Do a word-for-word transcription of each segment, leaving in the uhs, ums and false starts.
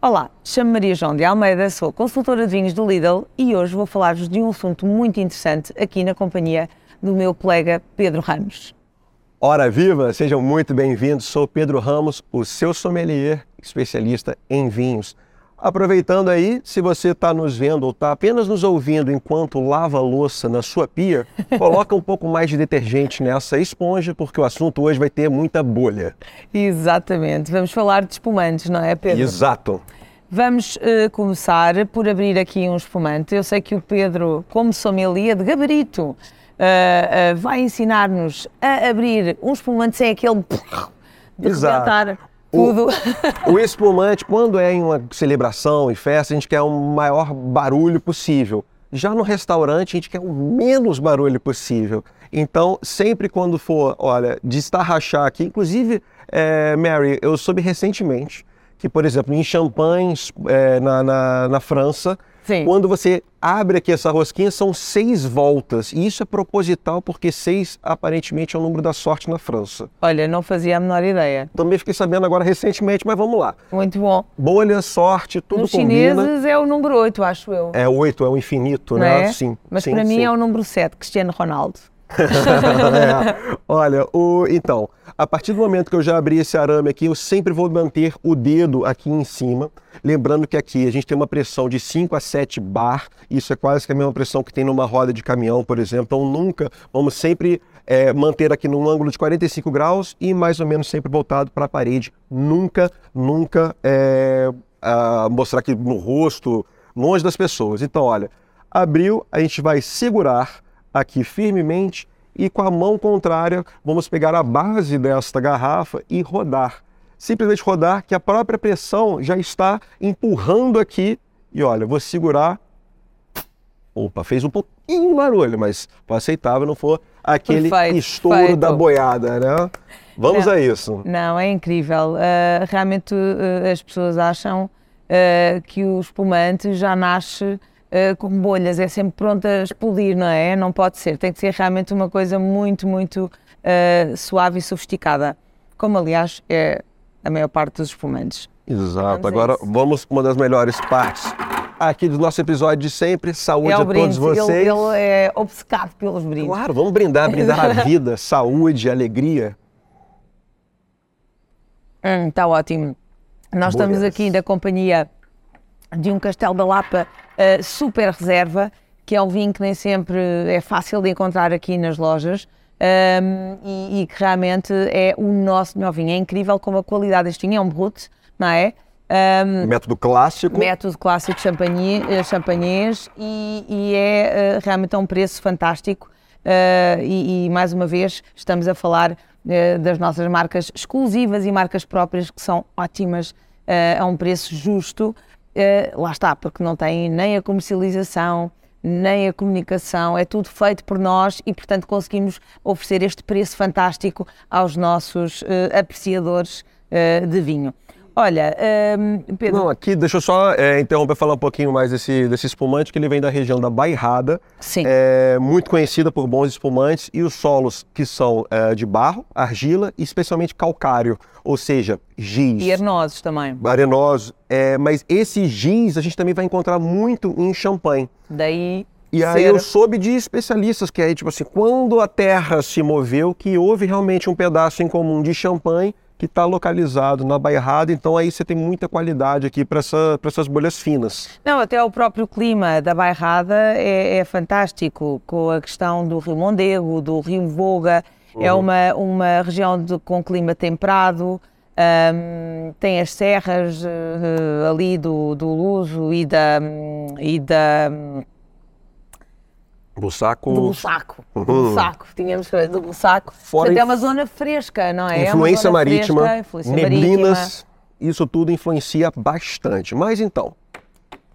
Olá, chamo-me Maria João de Almeida, sou consultora de vinhos do Lidl e hoje vou falar-vos de um assunto muito interessante aqui na companhia do meu colega Pedro Ramos. Ora viva, sejam muito bem-vindos, sou Pedro Ramos, o seu sommelier, especialista em vinhos. Aproveitando aí, se você está nos vendo ou está apenas nos ouvindo enquanto lava a louça na sua pia, coloca um pouco mais de detergente nessa esponja, porque o assunto hoje vai ter muita bolha. Exatamente. Vamos falar de espumantes, não é, Pedro? Exato. Vamos uh, começar por abrir aqui um espumante. Eu sei que o Pedro, como sommelier de gabarito, uh, uh, vai ensinar-nos a abrir um espumante sem aquele... de rebentar. Tudo. O, o espumante, quando é em uma celebração e festa, a gente quer o maior barulho possível. Já no restaurante, a gente quer o menos barulho possível. Então, sempre quando for, olha, de estarrachar aqui, inclusive, é, Mary, eu soube recentemente que, por exemplo, em champanhe, é, na, na, na França, sim, quando você abre aqui essa rosquinha, são seis voltas. E isso é proposital, porque seis, aparentemente, é o número da sorte na França. Olha, não fazia a menor ideia. Também fiquei sabendo agora recentemente, mas vamos lá. Muito bom. Bolha, sorte, tudo nos combina. Nos chineses é o número oito, acho eu. É oito, é o infinito, não né? É? Sim. Mas sim, para sim. mim é o número sete, Cristiano Ronaldo. É. Olha, o, então, a partir do momento que eu já abri esse arame aqui, eu sempre vou manter o dedo aqui em cima. Lembrando que aqui a gente tem uma pressão de cinco a sete bar. Isso é quase que a mesma pressão que tem numa roda de caminhão, por exemplo. Então nunca, vamos sempre é, manter aqui num ângulo de quarenta e cinco graus e mais ou menos sempre voltado para a parede. Nunca, nunca é, a, mostrar aqui no rosto, longe das pessoas. Então olha, abriu, a gente vai segurar aqui firmemente e com a mão contrária vamos pegar a base desta garrafa e rodar. Simplesmente rodar, que a própria pressão já está empurrando aqui. E olha, vou segurar. Opa, fez um pouquinho de barulho, mas foi aceitável, não for aquele perfeito, estouro perfeito. Da boiada, né? Vamos não, a isso. Não, é incrível. Uh, realmente uh, as pessoas acham uh, que o espumante já nasce... Uh, com bolhas, é sempre pronta a explodir, não é? Não pode ser, tem que ser realmente uma coisa muito, muito uh, suave e sofisticada, como aliás é a maior parte dos espumantes. Exato, vamos agora vamos para uma das melhores partes aqui do nosso episódio de sempre, saúde é a brinde. Todos vocês. Ele, ele é obcecado pelos brindes. Claro, vamos brindar, brindar a vida, saúde, alegria. Hum, está ótimo. Nós bolhas. Estamos aqui na companhia de um Castelo da Lapa uh, super reserva, que é um vinho que nem sempre é fácil de encontrar aqui nas lojas um, e, e que realmente é o nosso melhor vinho. É incrível como a qualidade deste vinho é um brut, não é? Um, método clássico. Método clássico champanhês e, e é uh, realmente a um preço fantástico uh, e, e mais uma vez estamos a falar uh, das nossas marcas exclusivas e marcas próprias que são ótimas uh, a um preço justo. Uh, lá está, porque não tem nem a comercialização, nem a comunicação, é tudo feito por nós e, portanto, conseguimos oferecer este preço fantástico aos nossos uh, apreciadores uh, de vinho. Olha, uh, Pedro... Não, aqui, deixa eu só é, interromper e falar um pouquinho mais desse, desse espumante, que ele vem da região da Bairrada, sim, é, muito conhecida por bons espumantes e os solos que são é, de barro, argila e especialmente calcário, ou seja, giz. E arenosos também. Arenosos. É, mas esse giz a gente também vai encontrar muito em champanhe. Daí... E aí Cera. eu soube de especialistas que aí, tipo assim, quando a terra se moveu, que houve realmente um pedaço em comum de champanhe que está localizado na Bairrada, então aí você tem muita qualidade aqui para essa, para essas bolhas finas. Não, até o próprio clima da Bairrada é, é fantástico, com a questão do Rio Mondego, do Rio Vouga, uhum. é uma, uma região de, com clima temperado, Um, tem as serras uh, ali do, do Luso e da... E da Prosecco. Do Prosecco. Uhum. Prosecco. Tínhamos falado do Prosecco. Fora inf... É uma zona fresca, não é? Influência é marítima, fresca, influência neblinas, marítima. Isso tudo influencia bastante. Mas então,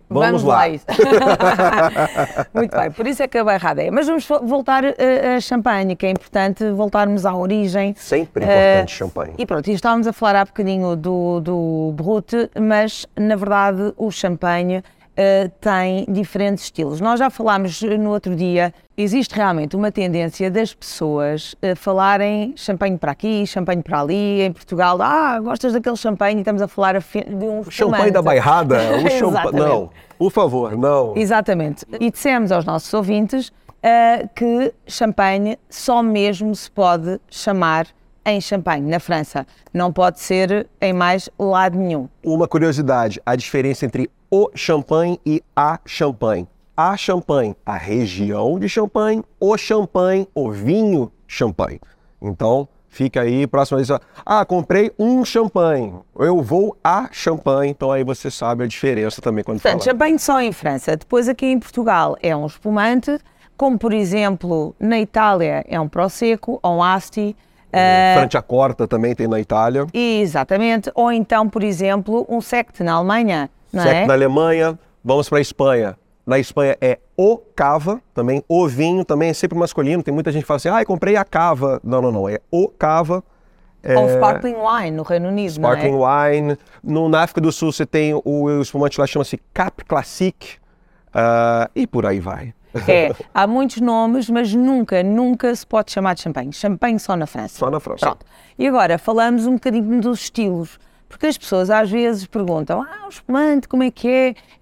vamos, vamos lá. lá. Muito bem, por isso é que a Bairrada é. Mas vamos voltar a, a champanhe, que é importante voltarmos à origem. Sempre importante uh, champanhe. E pronto, e estávamos a falar há bocadinho do, do Brut, mas na verdade o champanhe uh, tem diferentes estilos. Nós já falámos no outro dia, existe realmente uma tendência das pessoas a falarem champanhe para aqui, champanhe para ali, em Portugal, ah, gostas daquele champanhe, e estamos a falar de um... O champanhe da Bairrada, o champanhe... Não, por favor, não. Exatamente. E dissemos aos nossos ouvintes uh, que champanhe só mesmo se pode chamar em champanhe, na França. Não pode ser em mais lado nenhum. Uma curiosidade, a diferença entre o champanhe e a champanhe. A champanhe, a região de champanhe, o champanhe, o vinho champanhe. Então, fica aí, próxima vez, ah, comprei um champanhe, eu vou a champanhe. Então aí você sabe a diferença também quando fala. Portanto, champanhe só em França. Depois aqui em Portugal é um espumante, como por exemplo na Itália é um Prosecco ou um Asti. Uh, Franciacorta também tem na Itália. Exatamente. Ou então, por exemplo, um Sekt na Alemanha, não é? Sekt na Alemanha. Vamos para a Espanha. Na Espanha é o cava, também o vinho, também é sempre masculino. Tem muita gente que fala assim, ah, eu comprei a cava. Não, não, não. É o cava. É... Ou sparkling wine no Reino Unido, sparkling não é? Wine. No, na África do Sul você tem o, o espumante lá, chama-se Cap Classique. Uh, e por aí vai. É, há muitos nomes, mas nunca, nunca se pode chamar de champanhe. Champanhe só na França. Só na França. Pronto. E agora, falamos um bocadinho dos estilos, porque as pessoas às vezes perguntam, ah, o espumante, como é que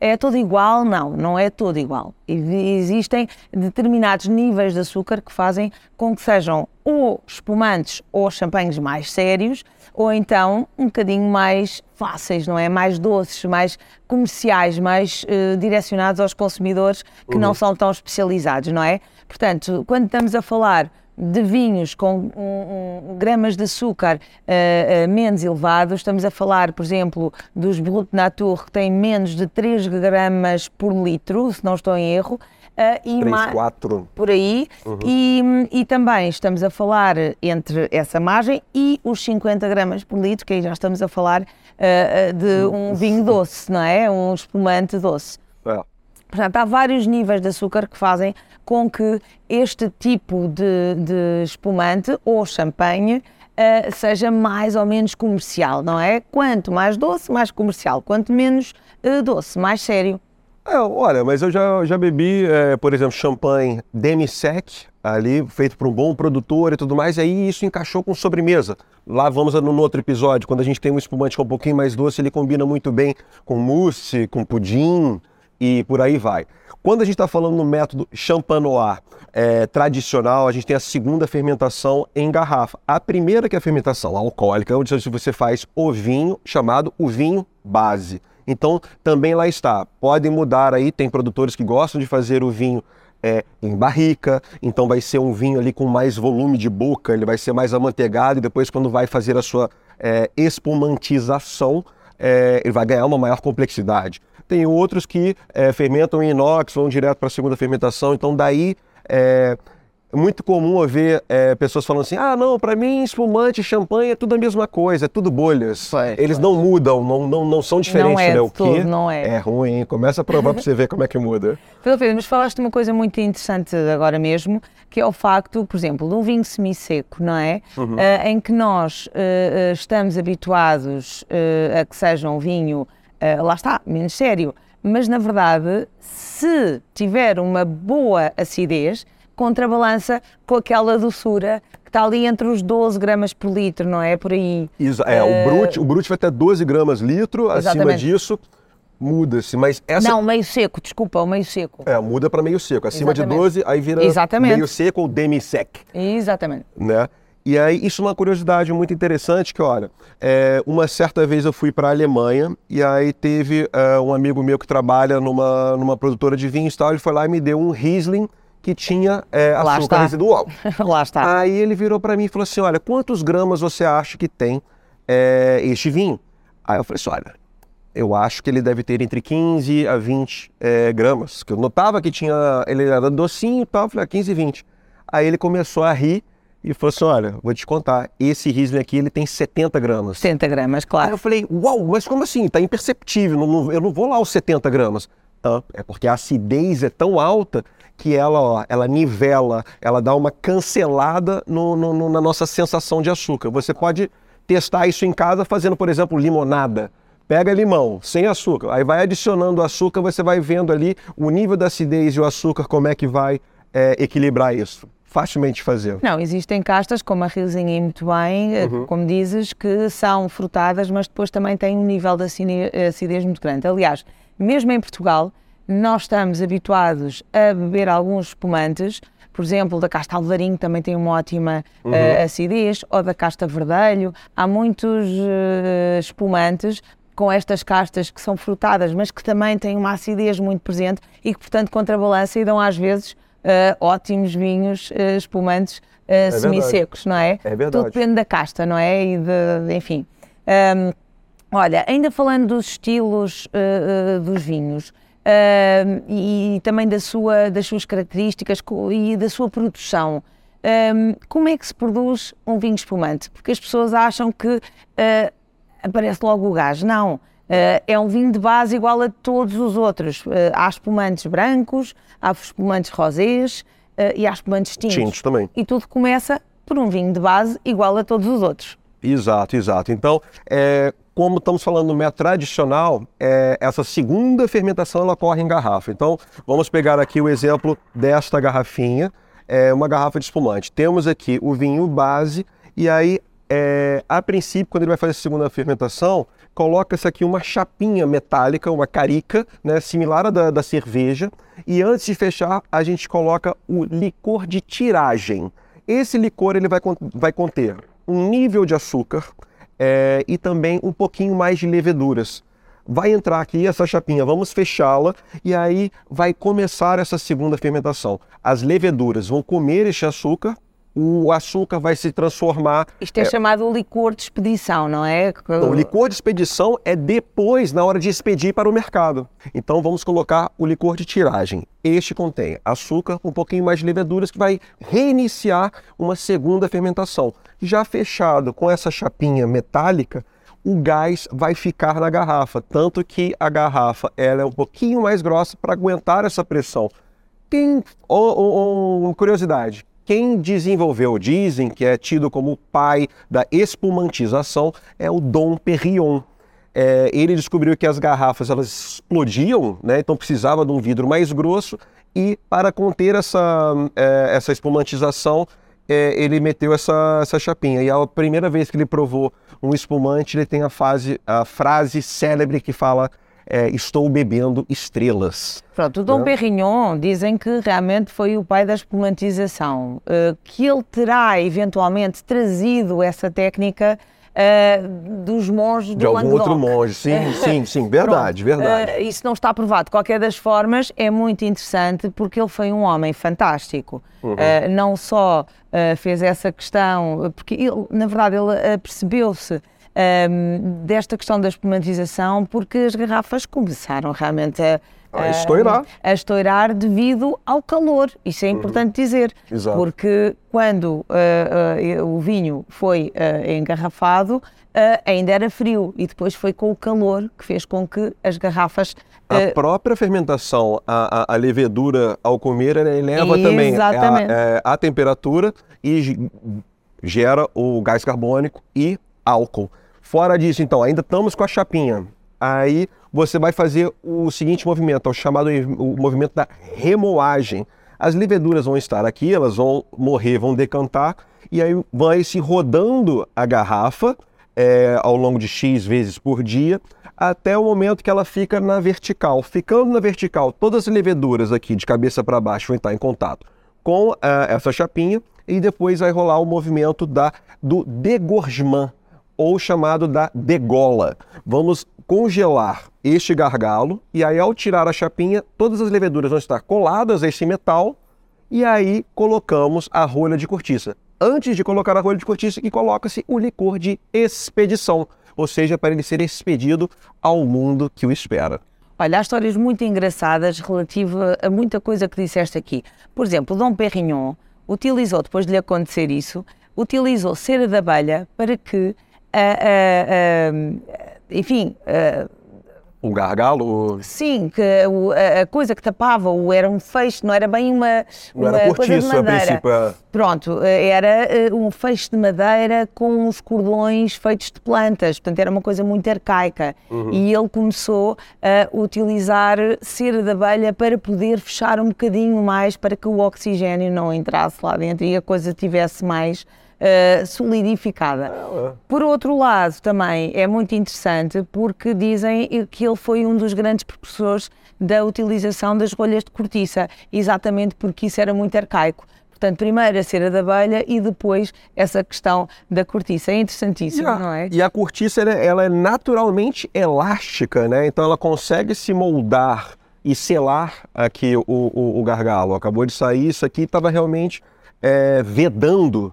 é? É todo igual? Não, não é todo igual. Existem determinados níveis de açúcar que fazem com que sejam ou espumantes ou champanhes mais sérios, ou então um bocadinho mais fáceis, não é? Mais doces, mais comerciais, mais uh, direcionados aos consumidores que uhum. não são tão especializados, não é? Portanto, quando estamos a falar de vinhos com um, um, gramas de açúcar uh, uh, menos elevados, estamos a falar, por exemplo, dos Brut Nature que têm menos de três gramas por litro, se não estou em erro. Uh, três, quatro. Por aí. Uhum. E, e também estamos a falar entre essa margem e os cinquenta gramas por litro, que aí já estamos a falar uh, de um vinho doce, não é? Um espumante doce. É. Portanto, há vários níveis de açúcar que fazem com que este tipo de, de espumante ou champanhe uh, seja mais ou menos comercial, não é? Quanto mais doce, mais comercial. Quanto menos uh, doce, mais sério. É, olha, mas eu já, já bebi, é, por exemplo, champanhe demi-sec, ali, feito por um bom produtor e tudo mais, e aí isso encaixou com sobremesa. Lá vamos no outro episódio, quando a gente tem um espumante que é um pouquinho mais doce, ele combina muito bem com mousse, com pudim, e por aí vai. Quando a gente está falando no método champenois é, tradicional, a gente tem a segunda fermentação em garrafa. A primeira, que é a fermentação alcoólica, onde você faz o vinho, chamado o vinho base. Então, também lá está. Podem mudar aí, tem produtores que gostam de fazer o vinho é, em barrica, então vai ser um vinho ali com mais volume de boca, ele vai ser mais amanteigado e depois quando vai fazer a sua é, espumantização, é, ele vai ganhar uma maior complexidade. Tem outros que é, fermentam em inox, vão direto para a segunda fermentação, então daí é muito comum ver é, pessoas falando assim, ah não, para mim espumante e champanhe é tudo a mesma coisa, é tudo bolhas, é, eles é. não mudam, não, não, não são diferentes, não é, né? O todo, que não é. É ruim, começa a provar para você ver como é que muda. Pedro, Pedro, mas falaste de uma coisa muito interessante agora mesmo, que é o facto, por exemplo, de um vinho semi-seco, não é? Uhum. Uh, em que nós uh, estamos habituados uh, a que seja um vinho Uh, lá está, menos sério, mas na verdade, se tiver uma boa acidez, contrabalança com aquela doçura que está ali entre os doze gramas por litro, não é? Por aí. Isso, é, uh, o brut, o brut vai até doze gramas por litro, exatamente. Acima disso muda-se, mas essa... Não, meio seco, desculpa, o meio seco. É, muda para meio seco, acima exatamente. De doze, aí vira exatamente. Meio seco ou demi-sec. Exatamente. Né? E aí, isso é uma curiosidade muito interessante que, olha, é, uma certa vez eu fui para a Alemanha e aí teve é, um amigo meu que trabalha numa, numa produtora de vinhos e tal, ele foi lá e me deu um Riesling que tinha é, açúcar residual. Lá está. Aí ele virou para mim e falou assim, olha, quantos gramas você acha que tem é, este vinho? Aí eu falei assim, olha, eu acho que ele deve ter entre quinze a vinte é, gramas, que eu notava que tinha, ele era docinho e tal, eu falei, ah, quinze, vinte. Aí ele começou a rir. E falou assim, olha, vou te contar, esse Riesling aqui, ele tem setenta gramas. setenta gramas, claro. Aí eu falei, uau, mas como assim? Tá imperceptível, não, não, eu não vou lá aos setenta gramas. Ah, é porque a acidez é tão alta que ela, ó, ela nivela, ela dá uma cancelada no, no, no, na nossa sensação de açúcar. Você pode testar isso em casa fazendo, por exemplo, limonada. pega limão, sem açúcar, aí vai adicionando açúcar, você vai vendo ali o nível da acidez e o açúcar, como é que vai é, equilibrar isso. Facilmente fazer. Não, existem castas, como a Riesling e muito bem, uhum. como dizes, que são frutadas, mas depois também têm um nível de acidez muito grande. Aliás, mesmo em Portugal, nós estamos habituados a beber alguns espumantes, por exemplo, da casta alvarinho também tem uma ótima uhum. uh, acidez, ou da casta verdelho. Há muitos uh, espumantes com estas castas que são frutadas, mas que também têm uma acidez muito presente e que, portanto, contrabalança e dão às vezes Uh, ótimos vinhos uh, espumantes uh, é semissecos, não é? É verdade. Tudo depende da casta, não é? E de, de, enfim. Um, olha, ainda falando dos estilos uh, uh, dos vinhos uh, e, e também da sua, das suas características e da sua produção, um, como é que se produz um vinho espumante? Porque as pessoas acham que uh, aparece logo o gás. Não. Uh, é um vinho de base igual a todos os outros. Uh, há espumantes brancos, há espumantes rosés uh, e há espumantes tintos. Tintos também. E tudo começa por um vinho de base igual a todos os outros. Exato, exato. Então, é, como estamos falando no método tradicional, é, essa segunda fermentação ela ocorre em garrafa. Então, vamos pegar aqui o exemplo desta garrafinha, é, uma garrafa de espumante. Temos aqui o vinho base e aí, é, a princípio, quando ele vai fazer a segunda fermentação, coloca-se aqui uma chapinha metálica, uma carica, né, similar à da, da cerveja. E antes de fechar, a gente coloca o licor de tiragem. Esse licor ele vai, vai conter um nível de açúcar é, e também um pouquinho mais de leveduras. Vai entrar aqui essa chapinha, vamos fechá-la e aí vai começar essa segunda fermentação. As leveduras vão comer este açúcar. O açúcar vai se transformar... Isto é, é chamado licor de expedição, não é? O licor de expedição é depois, na hora de expedir para o mercado. Então vamos colocar o licor de tiragem. Este contém açúcar, um pouquinho mais de leveduras, que vai reiniciar uma segunda fermentação. Já fechado com essa chapinha metálica, o gás vai ficar na garrafa. Tanto que a garrafa ela é um pouquinho mais grossa para aguentar essa pressão. Quem... Oh, oh, oh, curiosidade... Quem desenvolveu, dizem que é tido como o pai da espumantização, é o Dom Perignon. É, ele descobriu que as garrafas elas explodiam, né? Então precisava de um vidro mais grosso e para conter essa, é, essa espumantização, é, ele meteu essa, essa chapinha. E a primeira vez que ele provou um espumante, ele tem a, fase, a frase célebre que fala... É, estou bebendo estrelas. Pronto, o Dom né? Perignon dizem que realmente foi o pai da espumantização, uh, que ele terá eventualmente trazido essa técnica uh, dos monges do Languedoc. De algum outro monge, sim, sim, sim, verdade, verdade. Uh, isso não está provado. De qualquer das formas, é muito interessante porque ele foi um homem fantástico. Uhum. Uh, não só uh, fez essa questão, porque ele, na verdade ele apercebeu-se Um, desta questão da espumantização, porque as garrafas começaram realmente a, a, a, estourar. a estourar devido ao calor. Isso é importante uhum. dizer, Exato. Porque quando uh, uh, o vinho foi uh, engarrafado, uh, ainda era frio e depois foi com o calor que fez com que as garrafas... Uh, a própria fermentação, a, a, a levedura ao comer, ela eleva também a, a, a temperatura e gera o gás carbônico e álcool. Fora disso, então, ainda estamos com a chapinha. Aí você vai fazer o seguinte movimento, o chamado o movimento da remoagem. As leveduras vão estar aqui, elas vão morrer, vão decantar, e aí vai se rodando a garrafa é, ao longo de X vezes por dia, até o momento que ela fica na vertical. Ficando na vertical, todas as leveduras aqui de cabeça para baixo vão estar em contato com a, essa chapinha, e depois vai rolar o movimento da, do degorgement, ou chamado da degola. Vamos congelar este gargalo e aí ao tirar a chapinha, todas as leveduras vão estar coladas a esse metal e aí colocamos a rolha de cortiça. Antes de colocar a rolha de cortiça, que coloca-se o licor de expedição, ou seja, para ele ser expedido ao mundo que o espera. Olha, há histórias muito engraçadas relativa a muita coisa que disseste aqui. Por exemplo, Dom Perignon utilizou, depois de lhe acontecer isso, utilizou cera de abelha para que Uh, uh, uh, enfim, uh, O gargalo? Sim, que a, a coisa que tapava era um feixe, não era bem uma, uma era cortiço, coisa de madeira. A Pronto, era um feixe de madeira com uns cordões feitos de plantas, portanto era uma coisa muito arcaica. Uhum. E ele começou a utilizar cera de abelha para poder fechar um bocadinho mais para que o oxigénio não entrasse lá dentro e a coisa tivesse mais... Uh, solidificada. Por outro lado, também é muito interessante porque dizem que ele foi um dos grandes precursores da utilização das rolhas de cortiça, exatamente porque isso era muito arcaico. Portanto, primeiro a cera da abelha e depois essa questão da cortiça. É interessantíssimo, a, não é? E a cortiça ela é naturalmente elástica, né? Então ela consegue se moldar e selar aqui o, o, o gargalo. Acabou de sair isso aqui e estava realmente é, vedando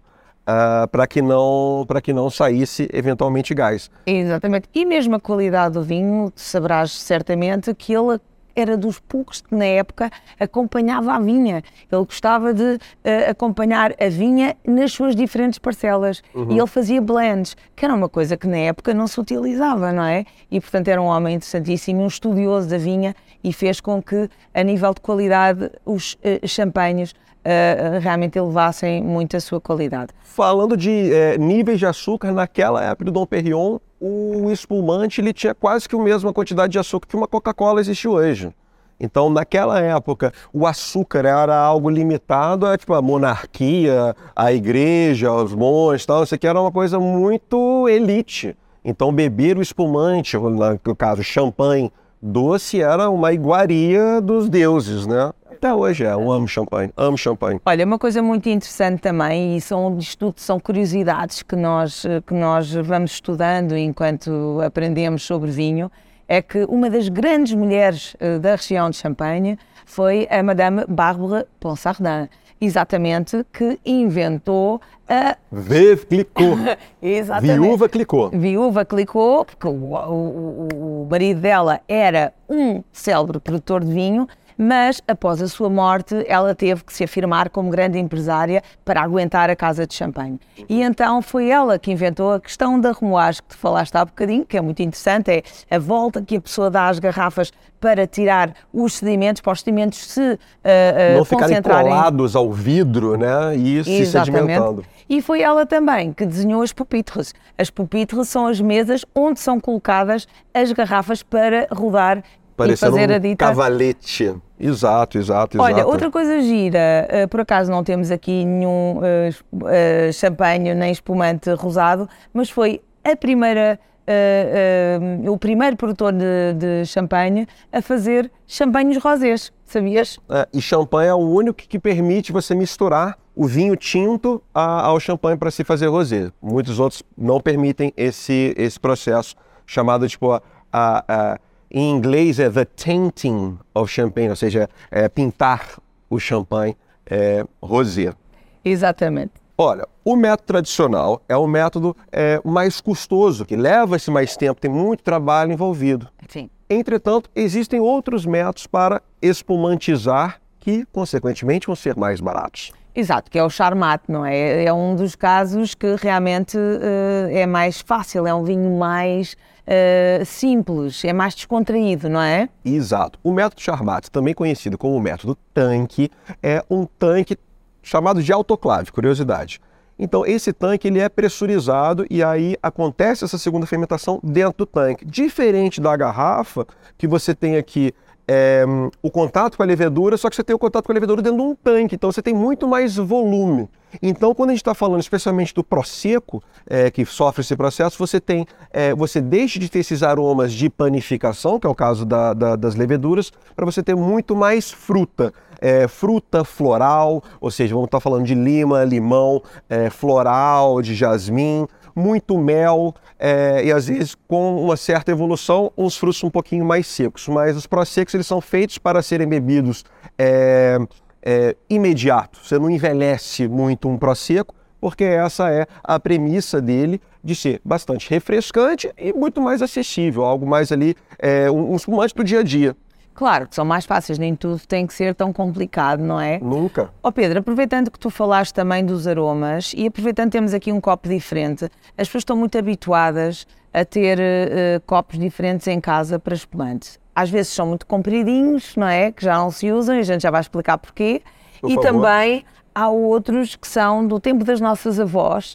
Uh, para que não, para que não saísse eventualmente gás. Exatamente. E mesmo a qualidade do vinho, saberás certamente que ele era dos poucos que na época acompanhava a vinha. Ele gostava de uh, acompanhar a vinha nas suas diferentes parcelas. Uhum. E ele fazia blends, que era uma coisa que na época não se utilizava, não é? E portanto era um homem interessantíssimo, um estudioso da vinha e fez com que a nível de qualidade os uh, champanhes Uh, realmente elevassem muito a sua qualidade. Falando de é, níveis de açúcar, naquela época do Dom Perignon, o espumante ele tinha quase que a mesma quantidade de açúcar que uma Coca-Cola existe hoje. Então, naquela época, o açúcar era algo limitado a, tipo, a monarquia, a igreja, os monges, tal. Isso aqui era uma coisa muito elite. Então, beber o espumante, no caso, champanhe doce, era uma iguaria dos deuses, né? Até hoje é, eu amo champanhe, amo champanhe. Olha, uma coisa muito interessante também, e são estudos, são curiosidades que nós, que nós vamos estudando enquanto aprendemos sobre vinho, é que uma das grandes mulheres da região de Champagne foi a Madame Barbe Ponsardin, exatamente, que inventou a... Viúva Clicquot. Exatamente. Viúva Clicquot. Viúva Clicquot, porque o, o, o marido dela era um célebre produtor de vinho, mas após a sua morte ela teve que se afirmar como grande empresária para aguentar a casa de champanhe. E então foi ela que inventou a questão da remoagem que tu falaste há bocadinho, que é muito interessante, é a volta que a pessoa dá às garrafas para tirar os sedimentos, para os sedimentos se uh, uh, não ficarem colados ao vidro, né? E isso se sedimentando. E foi ela também que desenhou as pupitres. As pupitres são as mesas onde são colocadas as garrafas para rodar. Parecendo fazer um a dita... cavalete. Exato, exato, exato. Olha, outra coisa gira, uh, por acaso não temos aqui nenhum uh, uh, champanhe nem espumante rosado, mas foi a primeira, uh, uh, o primeiro produtor de, de champanhe a fazer champanhes rosés, sabias? É, e champanhe é o único que permite você misturar o vinho tinto a, ao champanhe para se fazer rosé. Muitos outros não permitem esse, esse processo chamado, tipo, a... a, a em inglês é the tainting of champagne, ou seja, é pintar o champanhe é, rosé. Exatamente. Olha, o método tradicional é o método é, mais custoso, que leva-se mais tempo, tem muito trabalho envolvido. Sim. Entretanto, existem outros métodos para espumantizar que, consequentemente, vão ser mais baratos. Exato, que é o Charmat, não é? É um dos casos que realmente uh, é mais fácil, é um vinho mais... Uh, simples, é mais descontraído, não é? Exato. O método Charmat, também conhecido como método tanque, é um tanque chamado de autoclave, curiosidade. Então, esse tanque ele é pressurizado e aí acontece essa segunda fermentação dentro do tanque. Diferente da garrafa, que você tem aqui é, o contato com a levedura, só que você tem o contato com a levedura dentro de um tanque, então você tem muito mais volume. Então, quando a gente está falando especialmente do Prosecco, é, que sofre esse processo, você tem, é, você deixa de ter esses aromas de panificação, que é o caso da, da, das leveduras, para você ter muito mais fruta. É, fruta floral, ou seja, vamos estar tá falando de lima, limão, é, floral, de jasmim, muito mel, é, e às vezes com uma certa evolução, uns frutos um pouquinho mais secos. Mas os Proseccos eles são feitos para serem bebidos... É, É, imediato, você não envelhece muito um Prosecco, porque essa é a premissa dele de ser bastante refrescante e muito mais acessível, algo mais ali, é, um, um espumante do dia a dia. Claro, que são mais fáceis, nem tudo tem que ser tão complicado, não é? Nunca. Ó Pedro, aproveitando que tu falaste também dos aromas e aproveitando que temos aqui um copo diferente, as pessoas estão muito habituadas a a ter uh, copos diferentes em casa para espumante. Às vezes são muito compridinhos, não é? Que já não se usam e a gente já vai explicar porquê. Por e favor. Também há outros que são do tempo das nossas avós,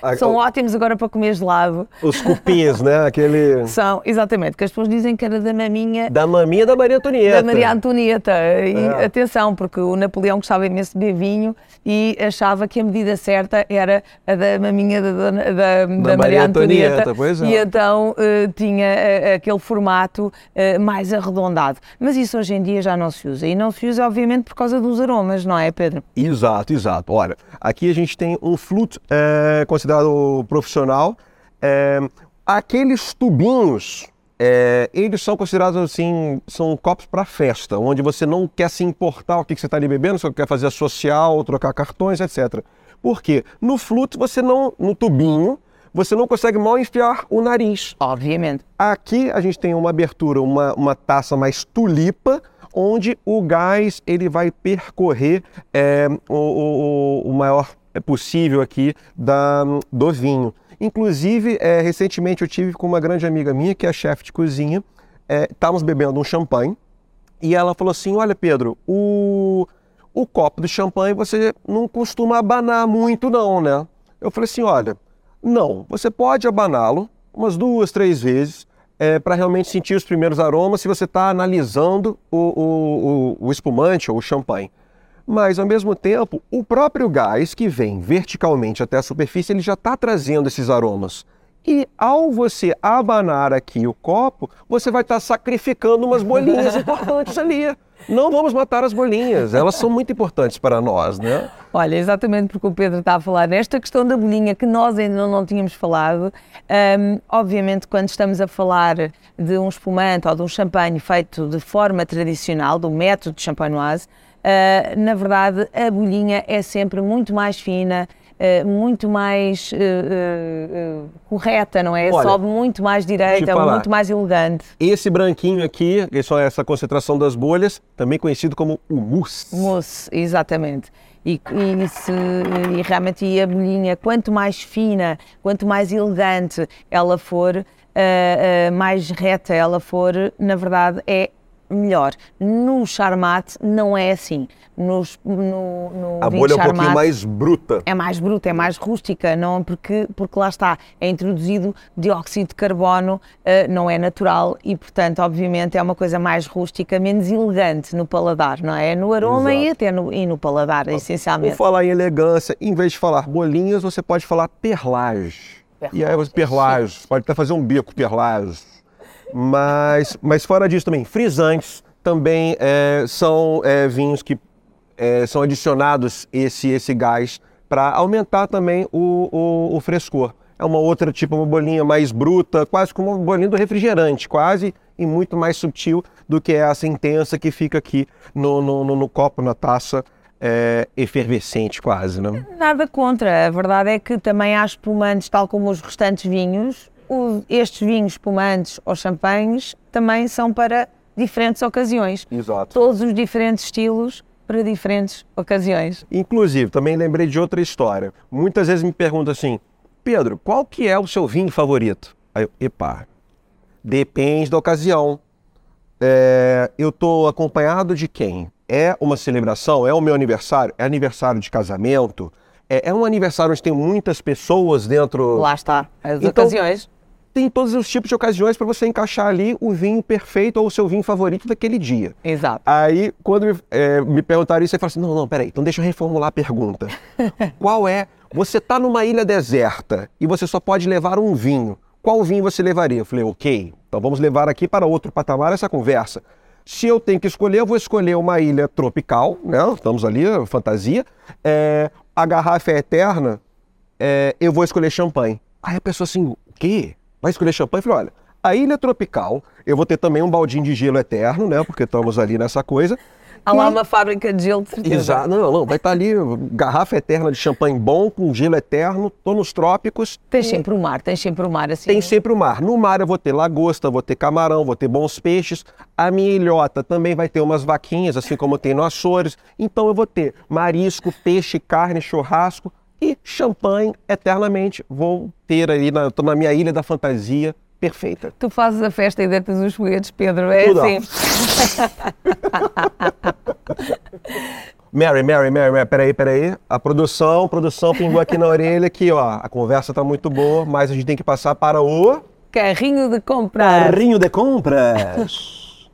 ah, são o... ótimos agora para comer gelado. Os cupins, né? Aquele... São, exatamente, que as pessoas dizem que era da maminha... Da maminha da Maria Antonieta. Da Maria Antonieta. E é. Atenção, porque o Napoleão gostava imenso de beber vinho e achava que a medida certa era a da maminha da, da, da, da, da Maria, Maria Antonieta. Antonieta pois é. E então uh, tinha uh, aquele formato uh, mais arredondado. Mas isso hoje em dia já não se usa. E não se usa, obviamente, por causa dos aromas, não é, Pedro? Exato. Exato, exato. Olha, aqui a gente tem um flute é, considerado profissional. É, aqueles tubinhos, é, eles são considerados assim, são copos para festa, onde você não quer se importar o que você está ali bebendo, só quer fazer a social, trocar cartões, etcétera. Por quê? No flute, você não, no tubinho, você não consegue mal enfiar o nariz. Obviamente. Aqui a gente tem uma abertura, uma, uma taça mais tulipa, onde o gás ele vai percorrer é, o, o, o maior possível aqui da, do vinho. Inclusive, é, recentemente eu tive com uma grande amiga minha, que é chefe de cozinha, é, estávamos bebendo um champanhe, e ela falou assim, olha Pedro, o, o copo de champanhe você não costuma abanar muito não, né? Eu falei assim, olha, não, você pode abaná-lo umas duas, três vezes, É, para realmente sentir os primeiros aromas, se você está analisando o, o, o, o espumante ou o champanhe. Mas, ao mesmo tempo, o próprio gás que vem verticalmente até a superfície, ele já está trazendo esses aromas. E, ao você abanar aqui o copo, você vai estar tá sacrificando umas bolinhas importantes ali. Não vamos matar as bolinhas, elas são muito importantes para nós, né? Olha, exatamente porque o Pedro está a falar nesta questão da bolinha que nós ainda não tínhamos falado. Um, obviamente, quando estamos a falar de um espumante ou de um champanhe feito de forma tradicional, do método de champenoise, uh, na verdade, a bolinha é sempre muito mais fina, uh, muito mais uh, uh, correta, não é? Olha, sobe muito mais direita, falar, muito mais elegante. Esse branquinho aqui, essa concentração das bolhas, também conhecido como o mousse. Mousse, exatamente. E, e, se, e realmente e a bolinha, quanto mais fina, quanto mais elegante ela for, uh, uh, mais reta ela for, na verdade é melhor. No Charmat não é assim. Nos, no, no a bolha é um Charmat, pouquinho mais bruta. É mais bruta, é mais rústica, não, porque, porque lá está, é introduzido dióxido de carbono, uh, não é natural e, portanto, obviamente é uma coisa mais rústica, menos elegante no paladar, não é? No aroma Exato. E até no, e no paladar, ah, essencialmente. Por falar em elegância, em vez de falar bolinhas, você pode falar perlage. perlage. E aí você perlage, pode até fazer um bico perlage. Mas, mas fora disso também, frisantes também é, são é, vinhos que é, são adicionados esse, esse gás para aumentar também o, o, o frescor. É uma outra tipo, uma bolinha mais bruta, quase como uma bolinha do refrigerante, quase e muito mais sutil do que essa intensa que fica aqui no, no, no, no copo, na taça. É, efervescente quase, não? Nada contra, a verdade é que também há espumantes, tal como os restantes vinhos, o, estes vinhos espumantes ou champanhes também são para diferentes ocasiões. Exato. Todos os diferentes estilos para diferentes ocasiões. Inclusive, também lembrei de outra história. Muitas vezes me perguntam assim, Pedro, qual que é o seu vinho favorito? Aí eu, epá, depende da ocasião. É, eu estou acompanhado de quem? É uma celebração, é o meu aniversário, é aniversário de casamento, é, é um aniversário onde tem muitas pessoas dentro... Lá está, as então, ocasiões. Tem todos os tipos de ocasiões para você encaixar ali o vinho perfeito ou o seu vinho favorito daquele dia. Exato. Aí, quando me, é, me perguntaram isso, eu falei assim, não, não, peraí, então deixa eu reformular a pergunta. Qual é, você está numa ilha deserta e você só pode levar um vinho, qual vinho você levaria? Eu falei, ok, então vamos levar aqui para outro patamar essa conversa. Se eu tenho que escolher, eu vou escolher uma ilha tropical, né? Estamos ali, fantasia. É, a garrafa é eterna, é, eu vou escolher champanhe. Aí a pessoa assim, o quê? Vai escolher champanhe? Eu falei, olha, a ilha é tropical, eu vou ter também um baldinho de gelo eterno, né? Porque estamos ali nessa coisa. Há lá e... uma fábrica de gelo, de certeza. Exato, não, não, vai estar ali, garrafa eterna de champanhe bom, com gelo eterno, tô nos trópicos. Tem sempre o mar, tem sempre o mar assim. Tem sempre o mar. No mar eu vou ter lagosta, vou ter camarão, vou ter bons peixes. A minha ilhota também vai ter umas vaquinhas, assim como tem no Açores. Então eu vou ter marisco, peixe, carne, churrasco. E champanhe, eternamente, vou ter aí, na, tô na minha ilha da fantasia perfeita. Tu fazes a festa e deitas os foguetes, Pedro, é Tudo assim. Mary, Mary, Mary, Mary, peraí, peraí. A produção, a produção pingou aqui na orelha que, ó, a conversa tá muito boa, mas a gente tem que passar para o... Carrinho de compras. Carrinho de compras.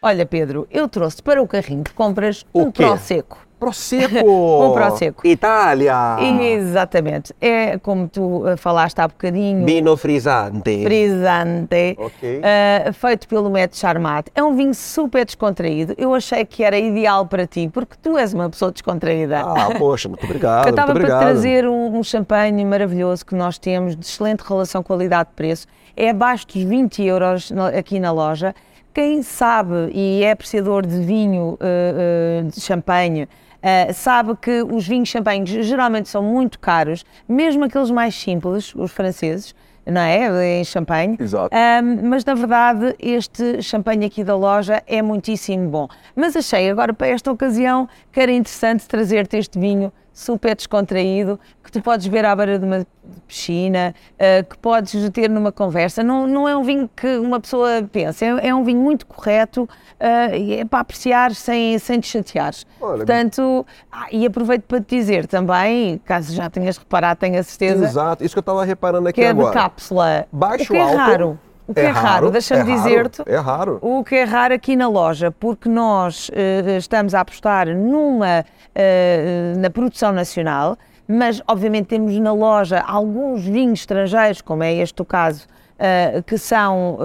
Olha, Pedro, eu trouxe para o carrinho de compras o um quê? Prosecco. Prosecco! um Prosecco. Itália! Exatamente. É como tu falaste há bocadinho. Vino frisante. Frisante. Ok. Uh, feito pelo método Charmat. É um vinho super descontraído. Eu achei que era ideal para ti, porque tu és uma pessoa descontraída. Ah, poxa, muito obrigado. Eu estava para trazer um, um champanhe maravilhoso que nós temos, de excelente relação qualidade-preço. É abaixo dos vinte euros aqui na loja. Quem sabe e é apreciador de vinho, uh, uh, de champanhe, uh, sabe que os vinhos champanhes geralmente são muito caros, mesmo aqueles mais simples, os franceses, não é? Em champanhe. Exato. Um, mas, na verdade, este champanhe aqui da loja é muitíssimo bom. Mas achei agora, para esta ocasião, que era interessante trazer-te este vinho super descontraído, que tu podes ver à beira de uma piscina, uh, que podes ter numa conversa. Não, não é um vinho que uma pessoa pensa, é, é um vinho muito correto, uh, e é para apreciar sem, sem te chatear. Olha, portanto, ah, e aproveito para te dizer também, caso já tenhas reparado, tenho a certeza. Exato, isso que eu estava reparando aqui agora. Que é de cápsula, baixo, o que é alto, raro. O que é, é raro, raro deixa-me é dizer-te, é raro. O que é raro aqui na loja, porque nós uh, estamos a apostar numa, uh, na produção nacional, mas obviamente temos na loja alguns vinhos estrangeiros, como é este o caso, uh, que são uh,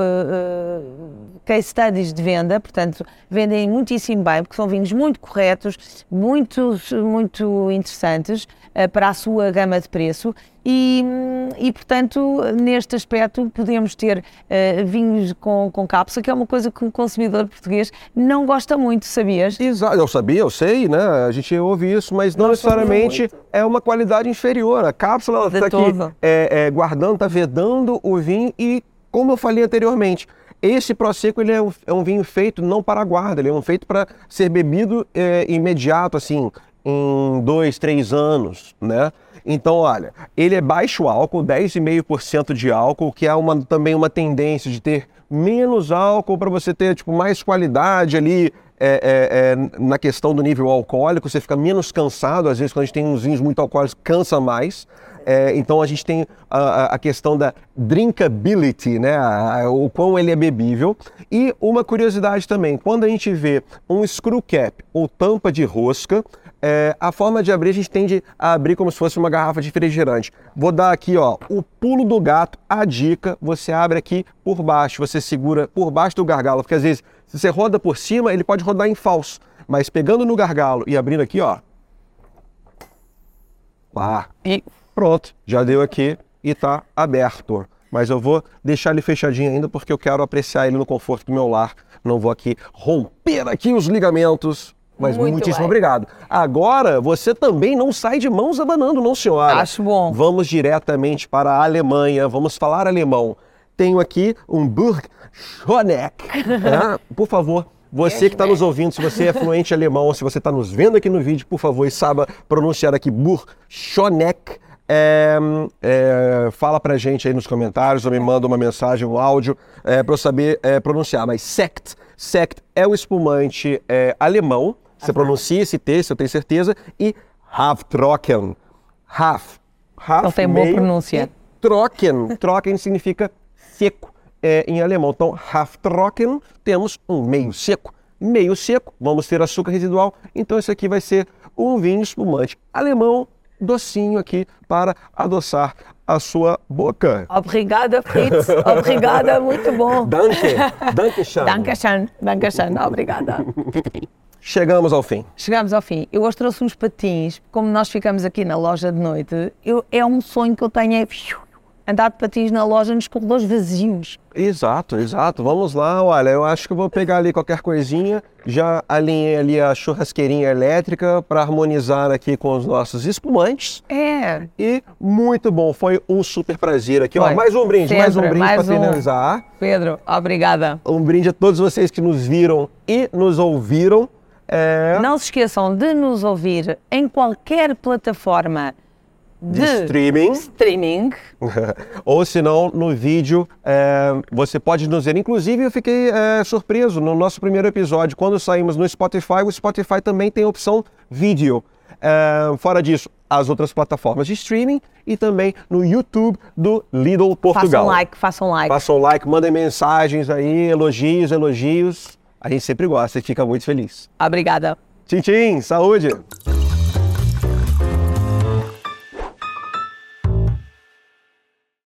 uh, case studies de venda, portanto vendem muitíssimo bem, porque são vinhos muito corretos, muito, muito interessantes uh, para a sua gama de preço. E, e, portanto, neste aspecto podemos ter uh, vinhos com, com cápsula, que é uma coisa que o consumidor português não gosta muito, sabias? Exato, eu sabia, eu sei, né? A gente ouve isso, mas não, não necessariamente é uma qualidade inferior. A cápsula está aqui é, é, guardando, está vedando o vinho e, como eu falei anteriormente, esse Prosecco ele é, um, é um vinho feito não para guarda, ele é um feito para ser bebido é, imediato, assim, em dois, três anos, né? Então, olha, ele é baixo álcool, dez vírgula cinco por cento de álcool, que é uma, também uma tendência de ter menos álcool para você ter tipo, mais qualidade ali é, é, é, na questão do nível alcoólico, você fica menos cansado, às vezes quando a gente tem uns vinhos muito alcoólicos, cansa mais. É, então a gente tem a, a questão da drinkability, né? O quão ele é bebível. E uma curiosidade também, quando a gente vê um screw cap ou tampa de rosca, É, a forma de abrir, a gente tende a abrir como se fosse uma garrafa de refrigerante. Vou dar aqui, ó, o pulo do gato, a dica, você abre aqui por baixo, você segura por baixo do gargalo, porque às vezes, se você roda por cima, ele pode rodar em falso, mas pegando no gargalo e abrindo aqui, ó, pá, e pronto, já deu aqui e tá aberto. Mas eu vou deixar ele fechadinho ainda porque eu quero apreciar ele no conforto do meu lar, não vou aqui romper aqui os ligamentos. Mas muito muitíssimo bem. Obrigado. Agora, você também não sai de mãos abanando, não, senhora? Acho bom. Vamos diretamente para a Alemanha, vamos falar alemão. Tenho aqui um Burg Schoneck. Ah, por favor, você que está nos ouvindo, se você é fluente alemão, ou se você está nos vendo aqui no vídeo, por favor, e saiba pronunciar aqui Burg Schoneck. É, é, fala pra gente aí nos comentários, ou me manda uma mensagem, um áudio, é, para eu saber é, pronunciar. Mas Sekt, Sekt é o espumante é, alemão. Você pronuncia esse texto, eu tenho certeza. E Haftrocken. Haf. Haf não tem boa pronúncia. Trocken. Trocken significa seco é, em alemão. Então, Haftrocken, temos um meio seco. Meio seco, vamos ter açúcar residual. Então, esse aqui vai ser um vinho espumante alemão, docinho aqui para adoçar a sua boca. Obrigada, Fritz. Obrigada, muito bom. Danke. Danke schön. Danke schön. Danke schön. Obrigada. Chegamos ao fim. Chegamos ao fim. Eu hoje trouxe uns patins, como nós ficamos aqui na loja de noite, eu, é um sonho que eu tenho, é andar de patins na loja nos corredores vazios. Exato, exato. Vamos lá, olha, eu acho que vou pegar ali qualquer coisinha, já alinhei ali a churrasqueirinha elétrica para harmonizar aqui com os nossos espumantes. É. E muito bom, foi um super prazer aqui. Ó, mais um brinde, Sempre, mais um brinde para um. finalizar. Pedro, obrigada. Um brinde a todos vocês que nos viram e nos ouviram. É. Não se esqueçam de nos ouvir em qualquer plataforma de, de streaming. streaming. Ou se não, no vídeo, é, você pode nos ver. Inclusive, eu fiquei é, surpreso no nosso primeiro episódio. Quando saímos no Spotify, o Spotify também tem a opção vídeo. É, fora disso, as outras plataformas de streaming e também no YouTube do Lidl Portugal. Façam like, façam like. Façam like, mandem mensagens aí, elogios, elogios. A gente sempre gosta e fica muito feliz. Obrigada. Tchim, tchim. Saúde.